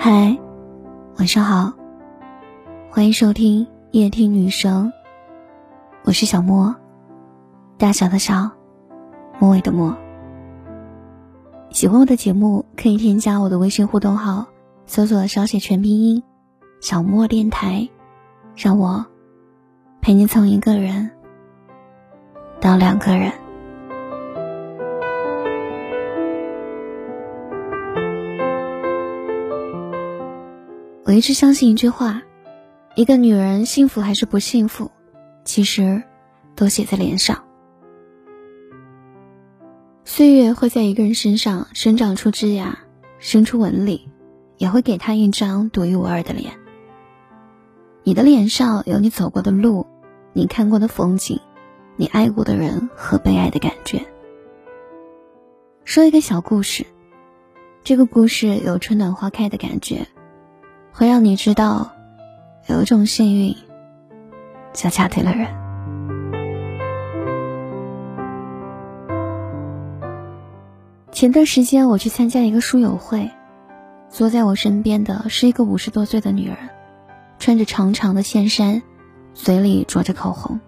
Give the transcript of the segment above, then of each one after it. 嗨，晚上好，欢迎收听夜听女生，我是小莫，大小的小，末尾的末。喜欢我的节目可以添加我的微信互动号，搜索小写全拼音小莫电台，让我陪你从一个人到两个人。我一直相信一句话，一个女人幸福还是不幸福，其实都写在脸上。岁月会在一个人身上生长出枝芽，生出纹理，也会给她一张独一无二的脸。你的脸上有你走过的路，你看过的风景，你爱过的人和被爱的感觉。说一个小故事，这个故事有春暖花开的感觉，会让你知道有一种幸运就嫁对了人。前段时间我去参加一个书友会，坐在我身边的是一个50多岁的女人，穿着长长的线衫，嘴里啄着口红。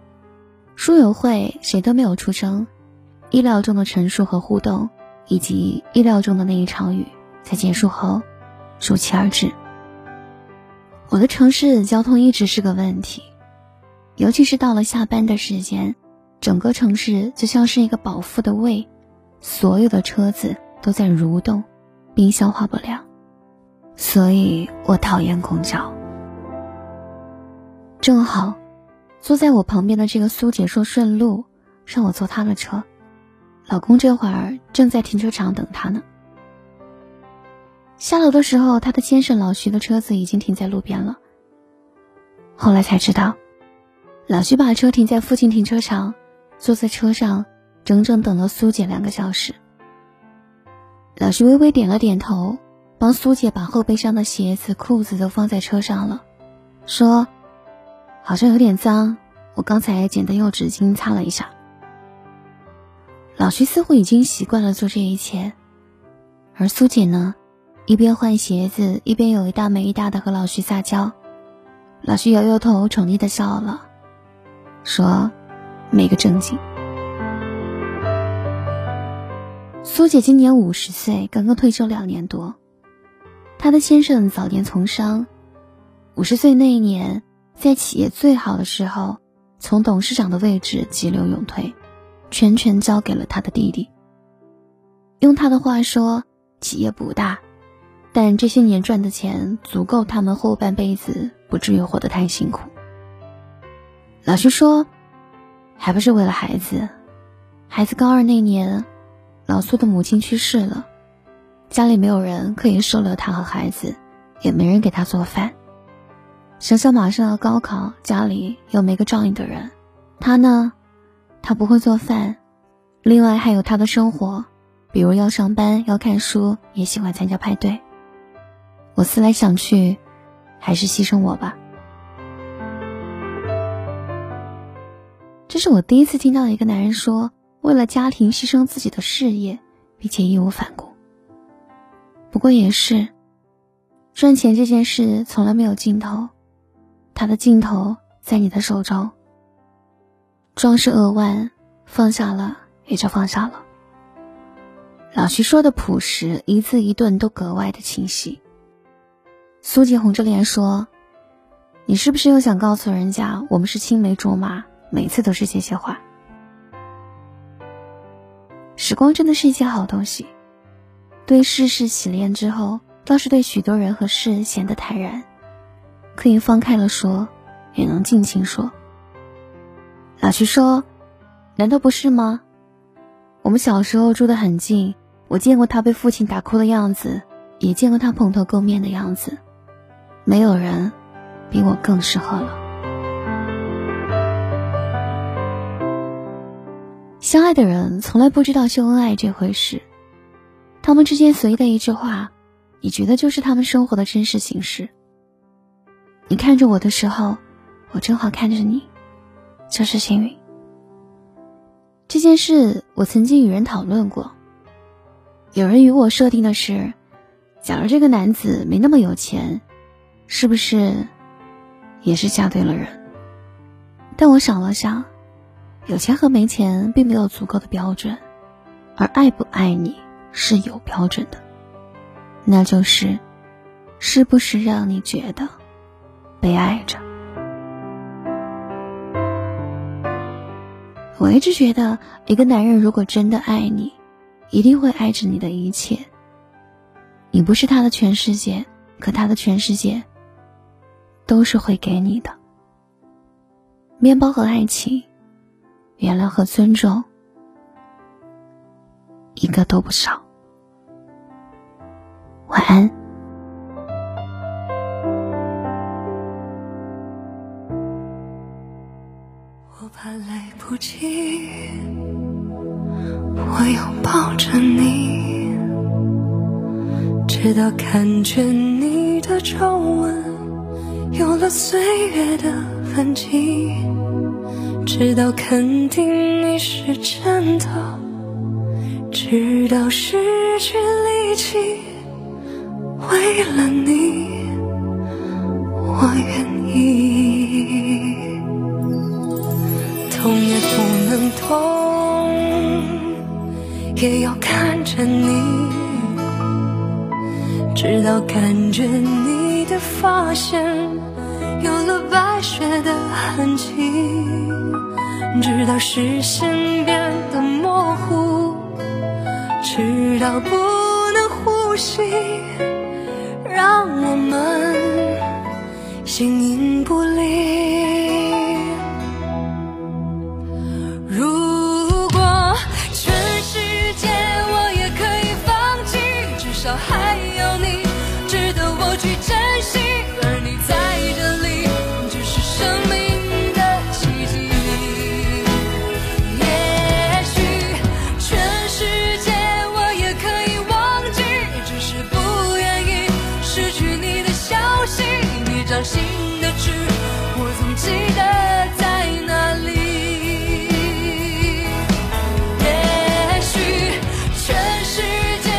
书友会谁都没有出声，意料中的陈述和互动，以及意料中的那一场雨，在结束后如期而至。我的城市交通一直是个问题，尤其是到了下班的时间，整个城市就像是一个饱腹的胃，所有的车子都在蠕动，并消化不了，所以我讨厌公交。正好坐在我旁边的这个苏姐说顺路让我坐她的车，老公这会儿正在停车场等她呢。下楼的时候，他的先生老徐的车子已经停在路边了。后来才知道，老徐把车停在附近停车场，坐在车上整整等了苏姐2个小时。老徐微微点了点头，帮苏姐把后背上的鞋子裤子都放在车上了，说好像有点脏，我刚才捡的用纸巾擦了一下。老徐似乎已经习惯了做这一切，而苏姐呢，一边换鞋子，一边有一搭没一搭的和老徐撒娇。老徐摇摇头，宠溺的笑了，说没个正经。苏姐今年50岁，刚刚退休2年多。她的先生早年从商，50岁那一年，在企业最好的时候，从董事长的位置急流勇退，全权交给了他的弟弟。用他的话说，企业不大，但这些年赚的钱足够他们后半辈子不至于活得太辛苦。老徐说，还不是为了孩子。孩子高2那年，老苏的母亲去世了，家里没有人可以收留他和孩子，也没人给他做饭。想想马上要高考，家里又没个仗义的人，他呢，他不会做饭，另外还有他的生活，比如要上班，要看书，也喜欢参加派对。我思来想去，还是牺牲我吧。这是我第一次听到一个男人说，为了家庭牺牲自己的事业，并且义无反顾。不过也是，赚钱这件事从来没有尽头，它的尽头在你的手中。壮士扼腕，放下了也就放下了。老徐说的朴实，一字一顿都格外的清晰。苏姐红着脸说，你是不是又想告诉人家我们是青梅竹马，每次都是这些话。时光真的是一件好东西，对世事洗练之后，倒是对许多人和事显得坦然，可以放开了说，也能尽情说。老徐说，难道不是吗？我们小时候住得很近，我见过他被父亲打哭的样子，也见过他蓬头垢面的样子，没有人比我更适合了。相爱的人从来不知道秀恩爱这回事，他们之间随意的一句话，你觉得就是他们生活的真实形式。你看着我的时候，我正好看着你，就是幸运。这件事我曾经与人讨论过，有人与我设定的是，假如这个男子没那么有钱，是不是也是嫁对了人？但我想了想，有钱和没钱并没有足够的标准，而爱不爱你是有标准的，那就是是不是让你觉得被爱着。我一直觉得，一个男人如果真的爱你，一定会爱着你的一切。你不是他的全世界，可他的全世界都是会给你的。面包和爱情，原谅和尊重，一个都不少。晚安。我怕来不及，我拥抱着你，直到感觉你的皱纹有了岁月的痕迹，直到肯定你是真的，直到失去力气，为了你我愿意。痛也不能痛，也要看着你，直到感觉你的发线有了白雪的痕迹，直到视线变得模糊，直到不能呼吸，让我们形影不离。还有你值得我去珍惜，而你在这里就是生命的奇迹。也许全世界我也可以忘记，只是不愿意失去你的消息。你掌心的痣我总记得在哪里。也许全世界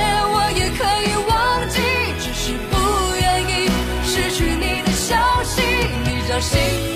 心